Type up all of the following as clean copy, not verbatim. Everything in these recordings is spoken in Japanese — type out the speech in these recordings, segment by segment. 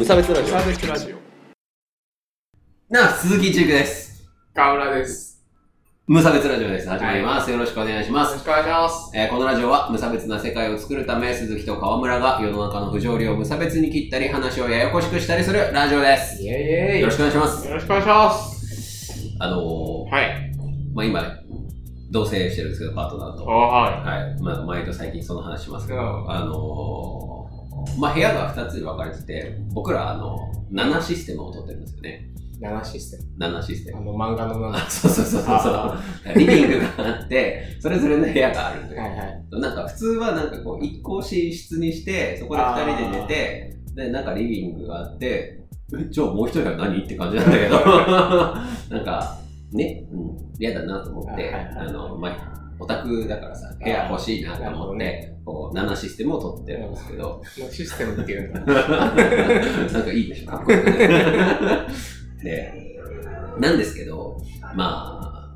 無差別ラジオ。無差別ラジオ。なあ、鈴木千恵です。河村です。無差別ラジオです。始まります、はい。よろしくお願いします。よろしくお願いします。このラジオは無差別な世界を作るため、鈴木と河村が世の中の不条理を無差別に切ったり、話をややこしくしたりするラジオです。イエーイイエーイ。よろしくお願いします。よろしくお願いします。はい。まあ今、ね、同棲してるんですけど、パートナーと。はい。はい。まあ毎度最近その話しますけど、まあ、部屋が2つに分かれてて、僕ら7システムを取ってるんですよね。7システム7システム。漫画の7。そう。リビングがあって、それぞれの部屋があるという。はいはい。なんか普通はなんかこう、1個を寝室にして、そこで2人で寝て、で、なんかリビングがあって、じゃあもう1人は何って感じなんだけど、なんか、ね、うん、嫌だなと思って、オタクだからさ、部屋欲しいなと思って、こう、7システムを取ってるんですけど。システムって言うんだ。なんかいいでしょ、かっこいい。で、なんですけど、まあ、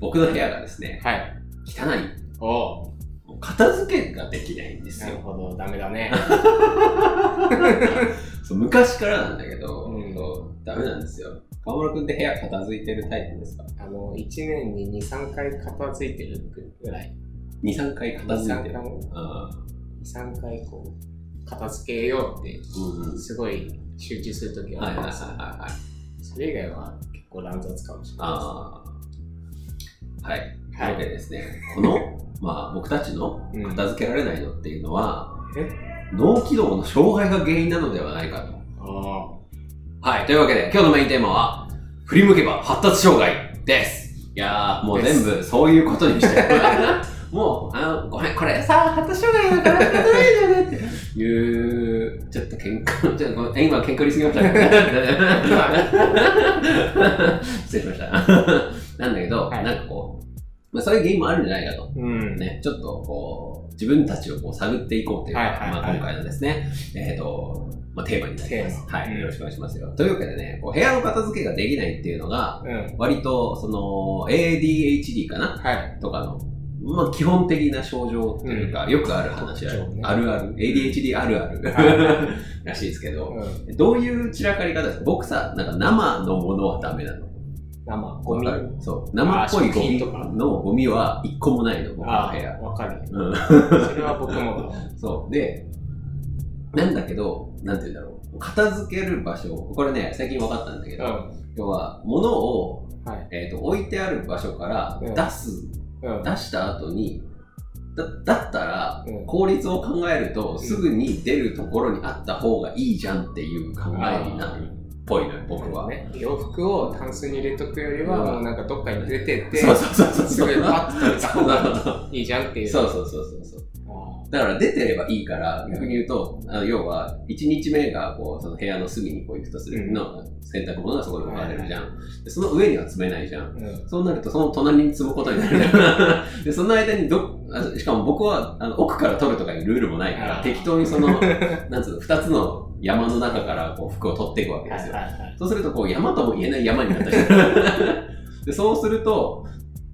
僕の部屋がですね、はい、汚い。おう。片付けができないんですよ。なるほど、ダメだね。そう昔からなんだけど、ダメなんですよ。河村くんって部屋片付いてるタイプですか？1年に 2,3 回片付いてるぐらい。2,3 回片付いてる。2,3 回こう片付けようってすごい集中するときはあります。それ以外は結構乱雑かもしれないです。はい。というわけでですね、このまあ僕たちの片付けられないのっていうのは、脳機能の障害が原因なのではないかと。はい、というわけで今日のメインテーマは振り向けば発達障害です。いやー、もう全部そういうことにしてもうごめんこれさ発達障害だから仕方ないよねっていうちょっと喧嘩ちょっとごめん今喧嘩りすぎましたね。失礼しました。なんだけど、はい、なんかこう、まあ、そういう原因もあるんじゃないかと、うんね、ちょっとこう自分たちをこう探っていこうという、まあ今回のですねまあ、テーマになります。はい、よろしくお願いしますよ。というわけでね、こう部屋の片付けができないっていうのが、割とその ADHD かな、はい、とかの、まあ、基本的な症状というか、よくある話ある、ね、あるある ADHD あるあるらしいですけど、どういう散らかり方ですか？僕さ、なんか生のものはダメなの。生ゴミ。そう、生っぽいゴミのゴミは一個もないの、僕の部屋。わかる。うん、それは僕も。そうで。なんだけど、なんて言うんだろう、片付ける場所、これね、最近分かったんだけど、要は、物を、置いてある場所から出した後に、だったら、効率を考えると、すぐに出るところにあった方がいいじゃんっていう考えになる。ぽいのよ、僕は。ね、洋服をタンスに入れとくよりは、もうなんかどっかに出てって、すごいパッと取れた方がいいじゃんっていう。そう。だから出てればいいから、逆に言うと、要は、1日目がこうその部屋の隅にこう行くとするの、洗濯物がそこに置かれるじゃん。で、その上には積めないじゃん。そうなると、その隣に積むことになるじゃん。で、その間にしかも僕は奥から取るとかいうルールもないから、適当にその、なんつうの、2つの山の中からこう服を取っていくわけですよ。そうすると、こう山とも言えない山になったりする。で、そうすると、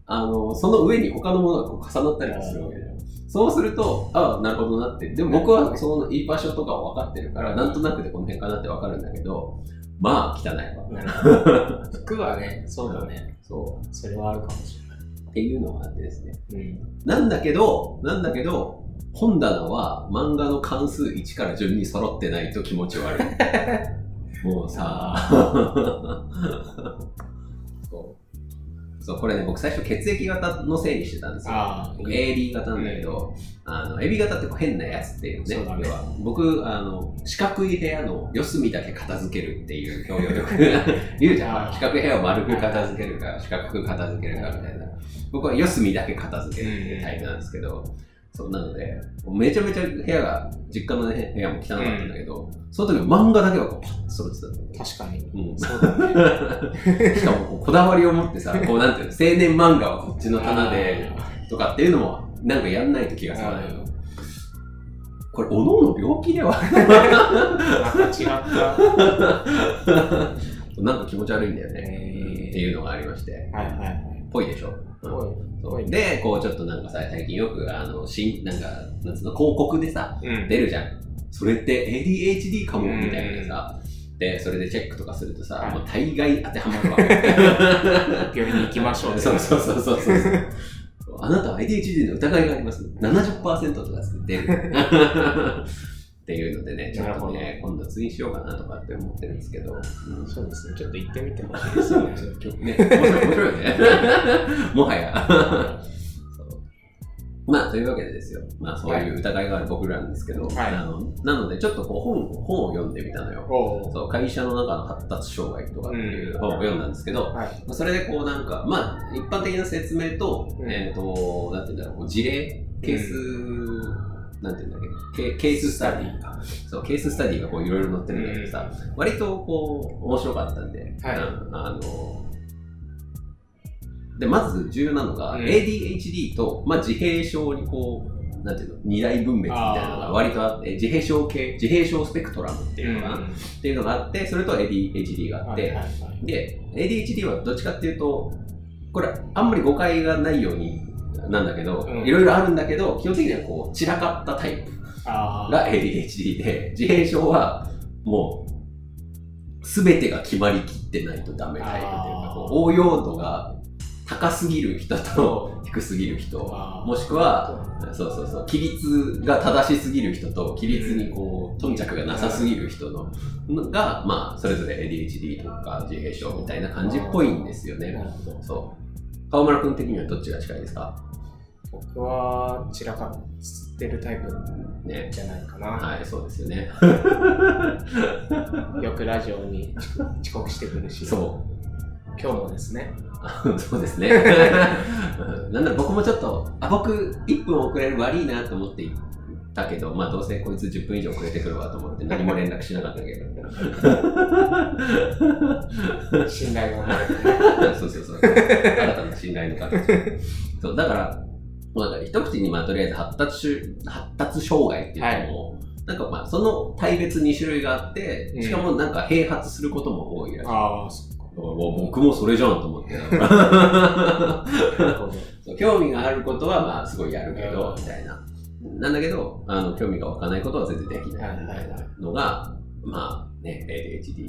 その上に他のものがこう重なったりするわけです。そうすると、ああ、なるほどなって。でも僕はその居場所とかを分かってるから、なんとなくでこの辺かなって分かるんだけど、まあ、汚いわ。服はね、そうだね。そう。それはあるかもしれない。っていうのがあってですね。なんだけど、本棚は漫画の関数1から順に揃ってないと気持ち悪い。もうさそう、これね、僕最初血液型のせいにしてたんですよ。AB 型なんだけど、AB 型ってこう変なやつっていうね、要は僕、四角い部屋の四隅だけ片付けるっていう強要力言うじゃん。四角い部屋を丸く片付けるか、四角く片付けるかみたいな。僕は四隅だけ片付けるっていうタイプなんですけど、そうなので、めちゃめちゃ部屋が、実家の部屋も汚かったんだけど、その時漫画だけはこうパッと揃ってたんだよ。確かに。うん、そうだね。しかもこだわりを持ってさ、こうなんていうの、青年漫画はこっちの棚で、とかっていうのも、なんかやんないと気がつかないの。これ、おのおの病気ではまた違った。なんか気持ち悪いんだよね。っていうのがありまして。ぽいでしょ。で、こうちょっとなんかさ、最近よくなんか、なんつうの、広告でさ、出るじゃん。それって ADHD かもみたいなさ、でそれでチェックとかするとさ、もう大概当てはまるわけ病院に行きましょうね。そうそうそうそうそうあなたは ADHD の疑いがあります 70% とか出るっていうのでね、ちょっとね、今度次しようかなとかって思ってるんですけど、うん、そうですね、ちょっと行ってみてほしいですよね。ね、面白いねもはやそうまあ、というわけでですよ、まあ、そういう疑いがある僕らなんですけど、はい、なのでちょっとこう本を読んでみたのよ。そう、会社の中の発達障害とかっていう本を読んだんですけど、はい、それでこうなんか、まあ、一般的な説明と、なんていうんだろう、事例、ケース、なんていうんだっけ、ケーススタディか。そう、ケーススタディがこういろいろ載ってるんだけどさ、割とこう面白かったんで、はい、でまず重要なのが、ADHD と、まあ、自閉症にこうなんていうの二大分別みたいなのが割とあって、自閉症スペクトラムっていうのが、っていうのがあって、それと ADHD があって、はいはいはい、で ADHD はどっちかっていうと、これあんまり誤解がないように。なんだけど、いろいろあるんだけど、基本的にはこう散らかったタイプが ADHD で、自閉症はもう全てが決まりきってないとダメタイプというか、こう応用度が高すぎる人と低すぎる人、もしくはそう規律が正しすぎる人と規律にこう頓着がなさすぎる人のが、まあそれぞれ ADHD とか自閉症みたいな感じっぽいんですよね。そう。川村君的にはどっちが近いですか？僕は散らかってるタイプじゃないかな、ね、はい、そうですよねよくラジオに遅刻してくるし、そう今日もですねそうですねなんだろう、僕もちょっと僕1分遅れる悪いなと思ってだけど、まあどうせこいつ10分以上遅れてくるわと思って何も連絡しなかったけど信頼が生まれてそう新たな信頼の形そうだから一口に、まあ、とりあえず発達障害っていうのも、はい、なんかまあその対別2種類があって、しかもなんか併発することも多いらしい。ああ、そっか。僕もそれじゃんと思って興味があることはまあすごいやるけどみたいな、なんだけど興味が湧かないことは全然できないみたいなのが、まあね ADHD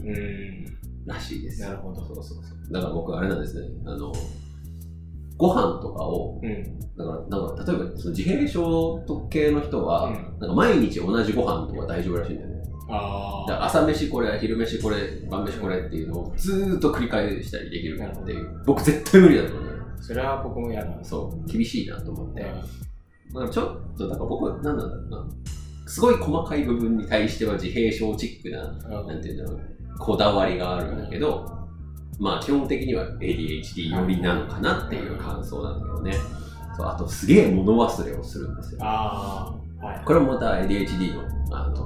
らしいです。なるほど、そうだから僕あれなんですね、ご飯とかを、だから例えばその自閉症系の人は、なんか毎日同じご飯とか大丈夫らしいんだよね。だから朝飯これ、昼飯これ、晩飯これっていうのをずーっと繰り返したりできるっていう。僕絶対無理だと思うね。それは僕も嫌だ。そう、厳しいなと思って。まあ、ちょっとだから僕なんだろうな。すごい細かい部分に対しては自閉症チックな、なんていうんだろう、こだわりがあるんだけど。まあ基本的には ADHD 寄りなのかなっていう感想なんだけどね。そう、あとすげえ物忘れをするんですよ。これもまた ADHD の、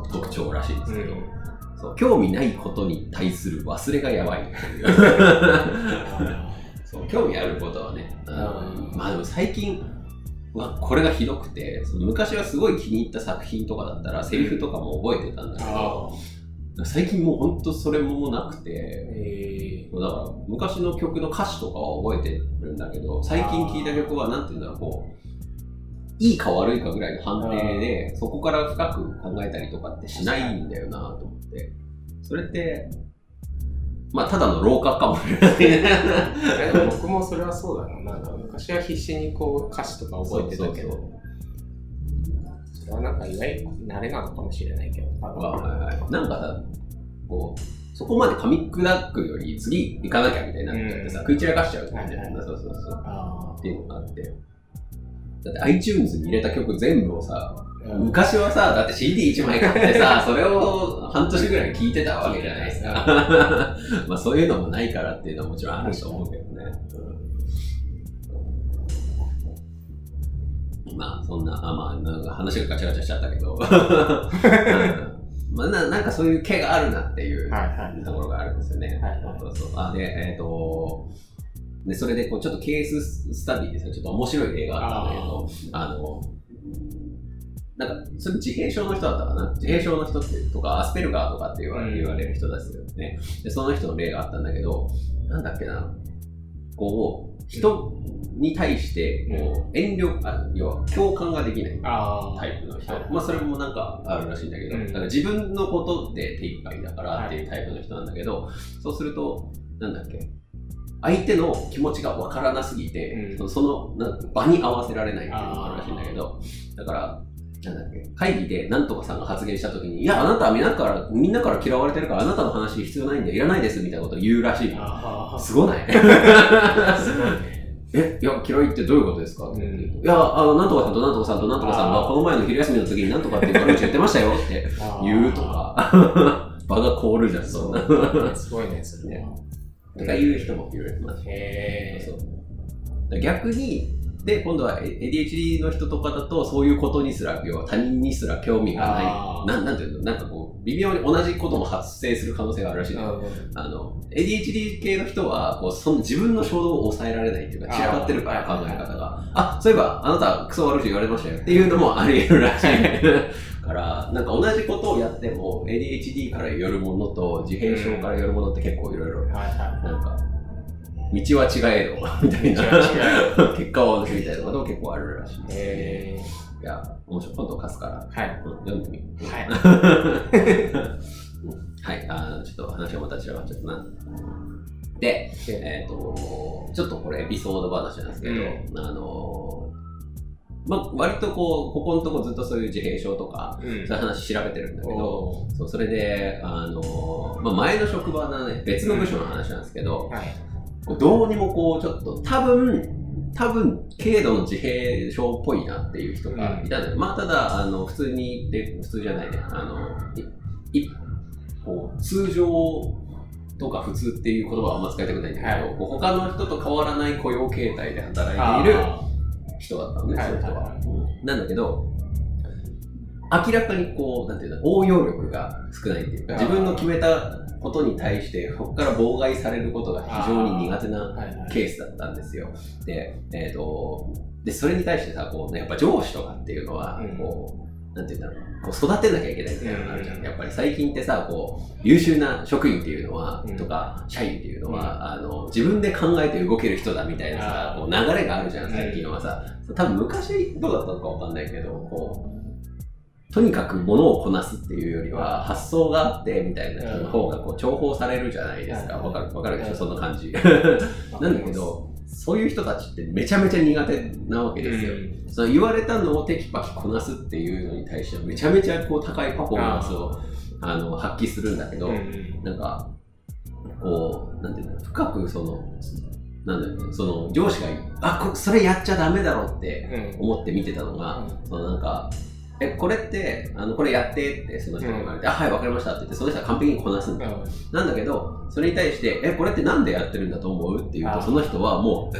特徴らしいんですけど、そう、興味ないことに対する忘れがやばいっていうそう、興味あることはね、まあでも最近はこれがひどくて、その昔はすごい気に入った作品とかだったらセリフとかも覚えてたんだけど、最近もうほんとそれもなくて、だから昔の曲の歌詞とかは覚えてるんだけど、最近聴いた曲はなんていうんだろう、こういいか悪いかぐらいの判定でそこから深く考えたりとかってしないんだよなと思って、それってまあただの老化かもしれないでも僕もそれはそうだな。なんか昔は必死にこう歌詞とか覚えてたけど、なんかいわゆる慣れなのかもしれないけど、なんかさ、こうそこまで噛み砕くより次行かなきゃみたいになっちゃってさ、食い散らかしちゃうみたいな、っていうのがあって、だって iTunes に入れた曲全部をさ、昔はさ、だって CD1 枚買ってさ、それを半年ぐらい聴いてたわけじゃないですかまあそういうのもないからっていうのはもちろんあると思うけどね、まあそんな、なんか話がガチャガチャしちゃったけど、まあなんかそういう毛があるなっていうところがあるんですよね。でそれでこうちょっとケーススタディですね、ちょっと面白い例があったんだけど、なんかそれ自閉症の人だったかな、自閉症の人ってとかアスペルガーとかって言われる人ですよね。でその人の例があったんだけど、なんだっけな、こう人に対してこう遠慮、要は共感ができないタイプの人、まあ、それもなんかあるらしいんだけど、だから自分のことで手いっぱいだからっていうタイプの人なんだけど、はい、そうするとなんだっけ、相手の気持ちが分からなすぎて、そのなんか場に合わせられないっていうのがあるらしいんだけど、だからなんだっけ、会議でなんとかさんが発言したときに、いや、あなたはみんなから嫌われてるから、あなたの話必要ないんでいらないですみたいなことを言うらしい。すごないえ、いや、嫌いってどういうことですかって言って、いや、なんとかさんとなんとかさんとなんとかさんがこの前の昼休みの時になんとかって悪口言ってましたよって言うとか場が凍るじゃん、そんなすごいね、それねとか言う人もいる。へー、そう逆にで、今度は ADHD の人とかだと、そういうことにすら、要は他人にすら興味がない、なんていうの、なんかこう、微妙に同じことも発生する可能性があるらしい、ね、ADHD 系の人はこうその自分の衝動を抑えられないっていうか、散らばってるから考え方が、あ、そういえばあなたクソ悪い言われましたよっていうのもあり得るらしいから、なんか同じことをやっても ADHD からよるものと自閉症からよるものって結構いろいろ、なんか道は違えどみたいな結果を出すみたいなことも結構あるらしいです、ね。いや、面白い。今度貸すから、はい、読んでみ。はい。はい、ちょっと話がまた散らばっちゃったな。で、ちょっとこれエピソード話なんですけど、まあ、割とこのとこずっとそういう自閉症とか、そういう話調べてるんだけど、そうそれで、まあ、前の職場の、ね、別の部署の話なんですけど、はい、どうにもこうちょっと多分軽度の自閉症っぽいなっていう人がいたので、まあただ普通に普通じゃないね、こう通常とか普通っていう言葉はあんま使いたくないんだけど、はい、他の人と変わらない雇用形態で働いている人だったのね、そういう人は、なんだけど明らかにこうなんていうの、応用力が少ないっていうか、自分の決めたことに対してここから妨害されることが非常に苦手なケースだったんですよ。でそれに対してさ、こう、ね、やっぱ上司とかっていうのはこう、なんていうんだろう、こう育てなきゃいけないみたいなのがあるじゃん、やっぱり最近ってさ、こう優秀な職員っていうのは、とか社員っていうのは、自分で考えて動ける人だみたいなさ、こう流れがあるじゃん、最近はさ。多分昔どうだったのかわかんないけど、こうとにかく物をこなすっていうよりは発想があってみたいな人の方がこう重宝されるじゃないですか。わかるでしょ、そんな感じなんだけど、そういう人たちってめちゃめちゃ苦手なわけですよ、その言われたのをテキパキこなすっていうのに対してはめちゃめちゃこう高いパフォーマンスを発揮するんだけど、なんかこうなんていうんだろう、深くなんだその上司がそれやっちゃダメだろって思って見てたのが、そのなんかこれってこれやってってその人に言われて、あ、はいわかりましたって言って、その人は完璧にこなすんだよ、なんだけどそれに対してこれってなんでやってるんだと思うって言うと、その人はもう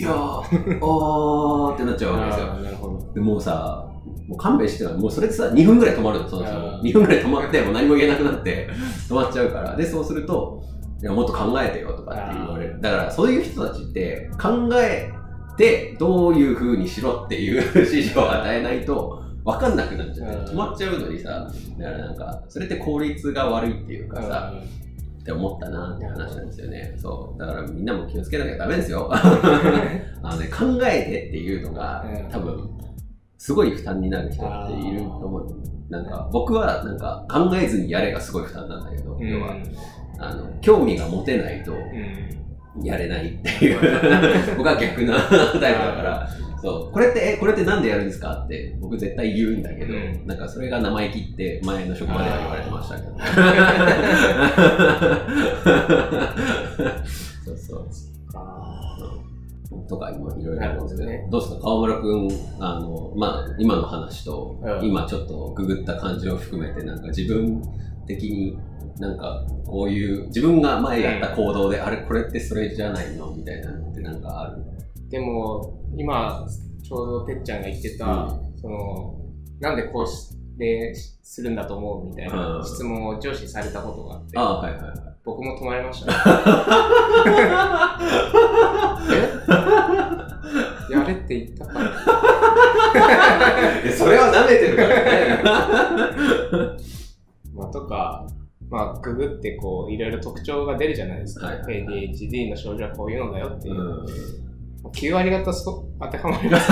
いやーあーってなっちゃうわけですよ。なるほど。でもうさ、もう勘弁してない、もうそれでさ2分ぐらい止まるの、その人2分ぐらい止まってもう何も言えなくなって止まっちゃうから、でそうするといやもっと考えてよとかって言われる。だからそういう人たちって考えで、どういう風にしろっていう指示を与えないと分かんなくなっちゃう、止まっちゃうのにさ。だからなんかそれって効率が悪いっていうかさ、って思ったなって話なんですよね。そうだからみんなも気をつけなきゃダメですよね、考えてっていうのが多分すごい負担になる人っていると思う。なんか僕はなんか考えずにやれがすごい負担なんだけど、要は興味が持てないと、やれないっていう僕は逆なタイプだからそう、これってなんでやるんですかって僕絶対言うんだけど、なんかそれが生意気って前の職場では言われてましたけどそうそうとか今いろいろあるんですけど、どうですか川村くん、まあ、今の話と、今ちょっとググった感じを含めて、なんか自分的になんかこういう自分が前やった行動で、あれこれってそれじゃないのみたいなのってなんかある？でも今ちょうどてっちゃんが言ってた、そのなんでこうするんだと思うみたいな質問を上司にされたことがあって、僕も止まりましたねえやれって言ったからそれは舐めてるからねまあとか、まあ、ググってこういろいろ特徴が出るじゃないですか、はいはいはい、ADHD の症状はこういうのだよっていう、9割方当てはまります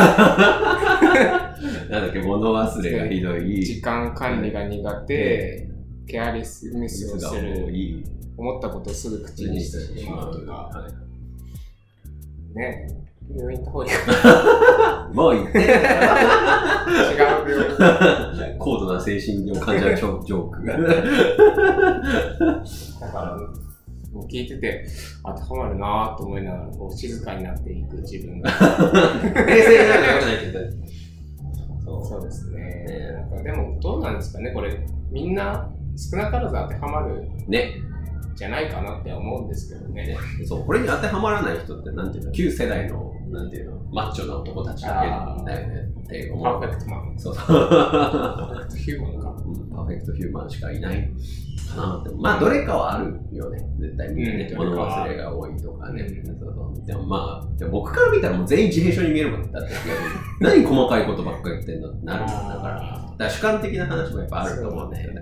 なんだっけ、物忘れがひどい、時間管理が苦手、ケアレスミスをする、思ったことをすぐ口にしてしまうとか、はい、ね、病院行った方がいいかなもう行って違う病院高度な精神病患者のジョークだからもう聞いてて当てはまるなと思いながらこう静かになっていく自分が冷静になるわけないけどそうですね、なんかでもどうなんですかね、これみんな少なからず当てはまるねじゃないかなって思うんですけどね。そう、これに当てはまらない人ってなんていうの、旧世代のなんていうのマッチョな男たちだけだよねって思う。パーフェクトマン。そうそう。パーフェクトヒューマンか。うん、パーフェクトヒューマンしかいないかなって。まあどれかはあるよね。絶対みんなね、物忘れが多いとかね。そうでもまあでも僕から見たらもう全員自閉症に見えるもんだって。何細かいことばっかり言ってんのってなるもんだから。主観的な話もやっぱあると思うんだよね。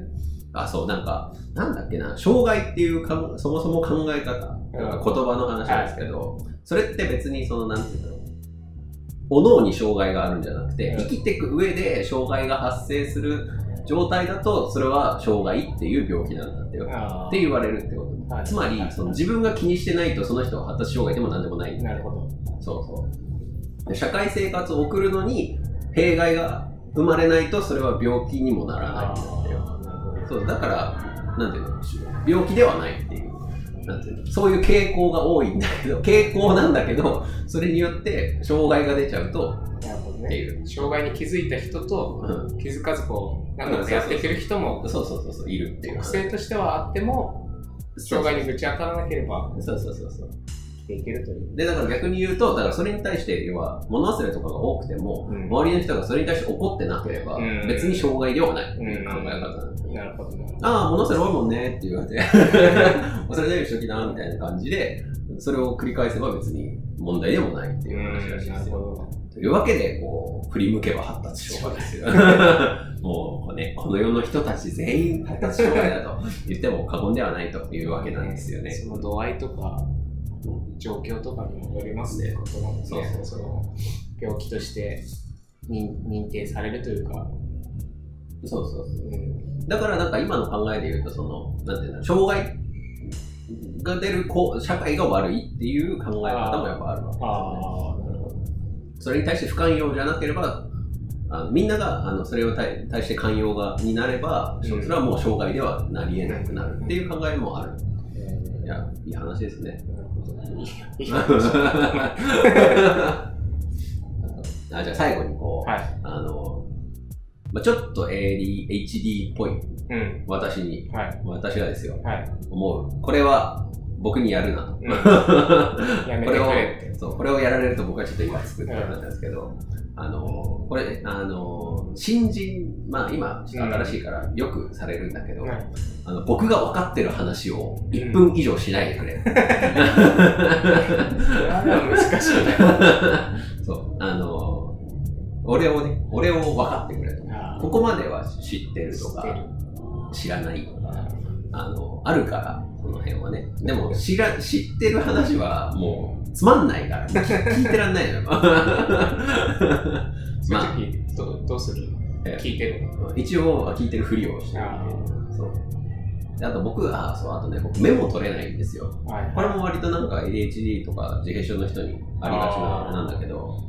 あ、そう、なんか、なんだっけな、障害っていうか、そもそも考え方、言葉の話なんですけど、それって別にその、なんていうの、お脳に障害があるんじゃなくて、生きていく上で障害が発生する状態だと、それは障害っていう病気なんだってよって言われるってこと。はい、つまり、その自分が気にしてないと、その人は発達障害でも何でもない。なるほど。そうそう。社会生活を送るのに、弊害が生まれないと、それは病気にもならないんだってよ。そうだからなんていうの、病気ではないっていう、なんていうの、そういう傾向が多いんだけど、傾向なんだけど、それによって障害が出ちゃうと、なるほどね、っていう障害に気づいた人と、うん、気づかずこうなんかやっていける人も、そうそうそうそういるっていう。特性としてはあっても障害にぶち当たらなければ、そうそうそうそう。いけるという。でだから逆に言うと、だからそれに対して要は物忘れとかが多くても、うん、周りの人がそれに対して怒ってなければ、うん、別に障害ではないっていう考え方なんです、うんうん、なるほどね。ああ物忘れ多いもんねって言われて忘れないようにしときなみたいな感じで、それを繰り返せば別に問題でもないっていう話らしいですよ、うん、というわけでこう振り向けば発達障害ですよもうね、この世の人たち全員発達障害だと言っても過言ではないというわけなんですよねその度合いとか状況とかにもよりますね。病気として認定されるというか、そうそうそう、うん、だからなんか今の考えで言うと、そのなんていうの、障害が出る社会が悪いっていう考え方もやっぱあるわけですよね。それに対して不寛容じゃなければ、みんながそれを対して寛容がになれば、うん、それはもう障害ではなりえなくなるっていう考えもある。いい話ですね。あ、じゃあ最後にこう、はい、ちょっと ADHD っぽい、うん、私がですよ、はい、思うこれは僕にやるなと、うん、やめてくれこれをやられると僕はちょっと今作ってるんですけど、うん、これ新人、まあ今新しいからよくされるんだけど、うん、僕が分かってる話を1分以上しないでくれ、うん、それは難しいねそう俺を分かってくれと、ここまでは知ってるとか知らないとかあるから、その辺はね。でも知ってる話はもうつまんないから聞いてらんないのよまあ、どうする？聞いてる？一応聞いてるふりをしてる。そう。あと僕はそう、あとね、僕メモ取れないんですよ。はい、これも割となんか ADHD とか自閉症の人にありがちなんだけど、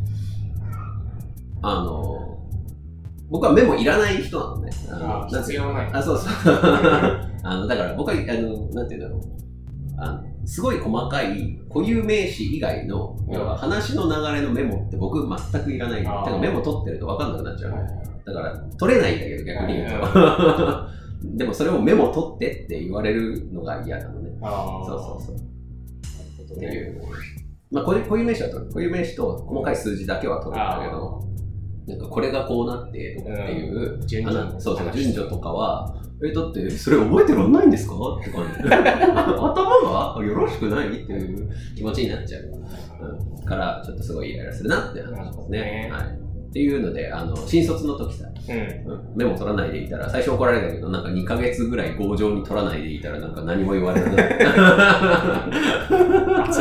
僕はメモいらない人なのね。必要ない。あ、そうそう。だから僕はなんていうんだろう。すごい細かい固有名詞以外の、要は話の流れのメモって僕全くいらない。だからメモ取ってると分かんなくなっちゃう。だから取れないんだけど、逆に言うと。でもそれをメモ取ってって言われるのが嫌なのね。そうそうそう。っていう。まあ固有名詞は取る。固有名詞と細かい数字だけは取るんだけど、なんかこれがこうなってとかっていう、そうそう、順序とかは。だってそれ覚えてらんないんですかって感じ頭がよろしくないっていう気持ちになっちゃう、うん、からちょっとすごいイライラするなって話ですね。はい、っていうので、新卒の時さ、メモ取らないでいたら、最初怒られたけど、なんか2ヶ月ぐらい強情に取らないでいたら、なんか何も言われない。圧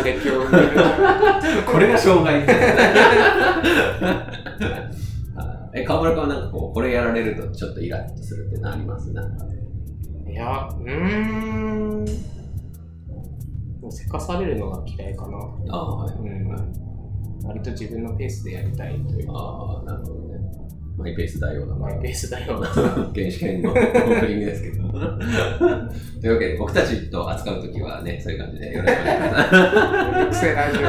力を受ける。これが障害ですね。川村君はなんかこう、これやられるとちょっとイラッとするってのあります？なんかいや、せかされるのが嫌いかな。あ、はい、割と自分のペースでやりたいという。ああ、なるほどね。マイペースだような。マイペースだような。原始圏のオープニングですけど。というわけで、僕たちと扱うときはね、そういう感じでよろしくお願いします。くせラジオ。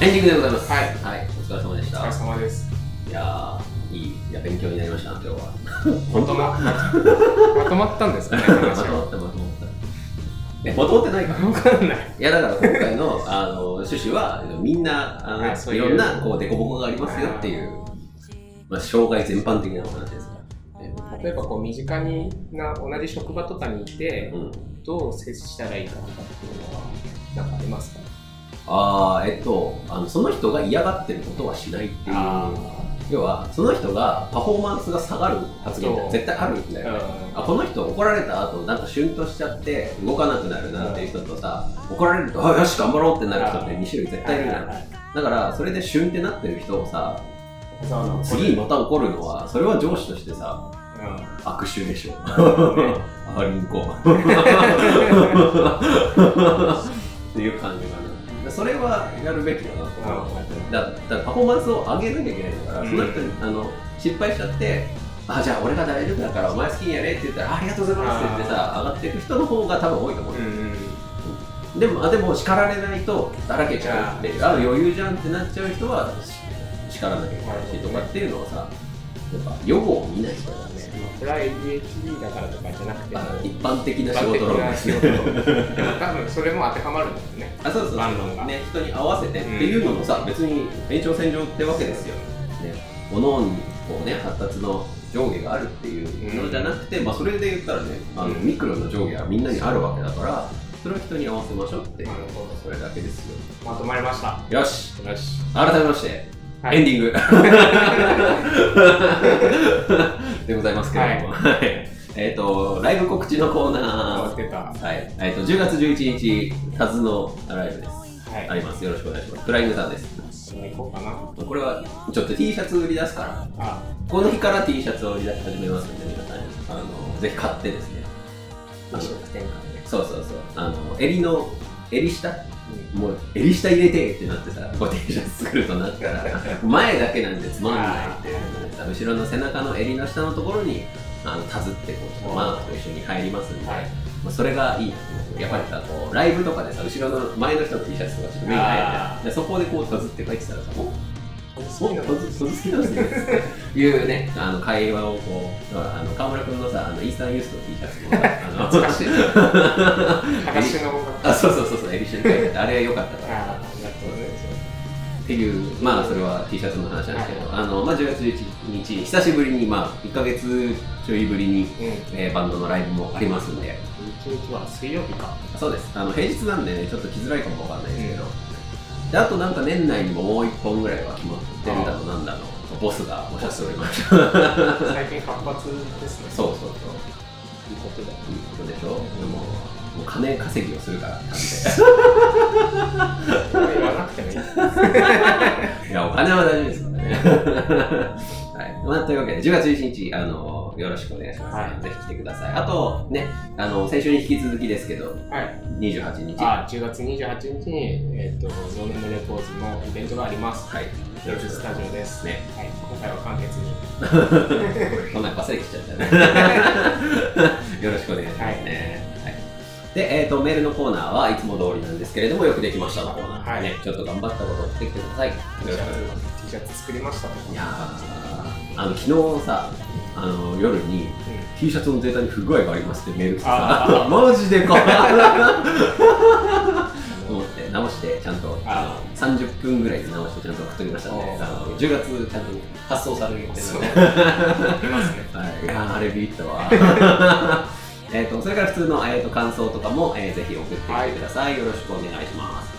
エンディングでございます。はい、はい、お疲れ様でした。お疲れ様です。いやー、いや勉強になりましたな、今日は。本当な。まとまったんですかね。まとまった。まとまってないから。わかんない。いや、だから今回の趣旨は、みんないろんなこうデコボコがありますよっていう、まあ、障害全般的なお話ですから、ね。例えばこう身近な同じ職場とかにいて、どう接したらいいかとかっていうのはなんかありますか？その人が嫌がってることはしないっていう、要はその人がパフォーマンスが下がる発言って絶対あるんだよね。あ、この人怒られた後なんかシュンとしちゃって動かなくなるなっていう人とさ、怒られるとよし頑張ろうってなる人って2種類絶対いるじゃん。だからそれでシュンってなってる人をさ、次にまた怒るのは、それは上司としてさ、悪手でしょ。あ、リンコっていう感じがね。それはやるべきだなと思って。だからパフォーマンスを上げなきゃいけないんだから、その人に失敗しちゃって、あ、じゃあ俺が大丈夫だからお前好きにやれって言ったら、ありがとうございますって言ってさ、上がっていく人の方が多分多いと思う。でも叱られないとだらけちゃうっていう、余裕じゃんってなっちゃう人は叱らなきゃいけないしとかっていうのをさ、やっぱ予防を見ないからね。それは ADHD だからとかじゃなくて、一般的な仕事論ですよ。でも多分それも当てはまるんだよね。あ、そうそうそう、ね、人に合わせてっていうのもさ、別に延長線上ってわけですよね。おのおのにこうね、発達の上下があるっていうのじゃなくて、まあ、それで言ったらね、ミクロの上下はみんなにあるわけだから、それを人に合わせましょうっていう、それだけですよ。まとまりました。よし、改めましてエンディング、でございますけれども、ライブ告知のコーナー、10月11日、タズのライブです。あります。よろしくお願いします。フライングさんです。これはちょっと T シャツ売り出すから、この日から T シャツを売り出し始めますので、皆さんぜひ買ってですね。そうそうそう。襟下。もう襟下入れてってなってさ、こう T シャツ作るとなったら前だけなんでつまんないっていうさ、後ろの背中の襟の下のところにタズってこうマークと一緒に入りますんで、まあ、それがいいなと思って。やっぱりさ、こうライブとかでさ、後ろの前の人の T シャツとかちょっと目に入って、そこでこうタズって書いてたらさ、おタズ好きなんですねっていうね、会話をこう、だから川村君のさ、イースタンユースの T シャツとか懐かしい。話の方がそう、エリシャに書いてて、あれは良かったからなっていう、まあそれは T シャツの話なんですけど、まあ、10月11日、久しぶりに、まあ1ヶ月ちょいぶりに、バンドのライブもありますんで。11日は水曜日か。そうです。平日なんでね、ちょっと来づらいかもわかんないですけど、であとなんか年内にももう1本ぐらいは決まってるだろうなんだろう、ボスがおっしゃっておりました。最近活発ですね。そう。いいことだ。いいことでしょ。でも金稼ぎをするからなんで。言わなくてもいい。いや、お金は大事ですからね。はい。まあ、というわけで10月11日よろしくお願いします。ぜひ来てください。あとね、先週に引き続きですけど、28日。10月28日にゾーネムレコーズのイベントがあります。はい。よろしくスタジオですね。はい。今回は簡潔に。こんなバスで来ちゃったね。よろしくお願いしますね。で、メールのコーナーはいつも通りなんですけれども、よくできましたのコーナー、ちょっと頑張ったことを送ってきてください。よろしくお願いします。T シャツ作りましたとか。いやー、昨日さ、夜に、うん、T シャツのデータに不具合がありますってメール来てさ、マジでこれ思って直してちゃんと30分ぐらいで直してちゃんと送っておきましたんで、10月ちゃんと発送される予定なので、ね、はい、いやーあれビビったわそれから普通の、感想とかも、ぜひ送ってきてください、はい、よろしくお願いします。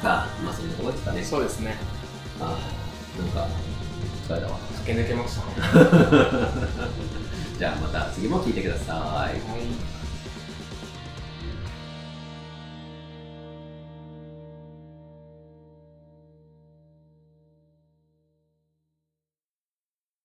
さあ、まあそんなとこですかね。そうですね。ああ、なんか疲れたわ。駆け抜けましたねじゃあまた次も聞いてください。はい。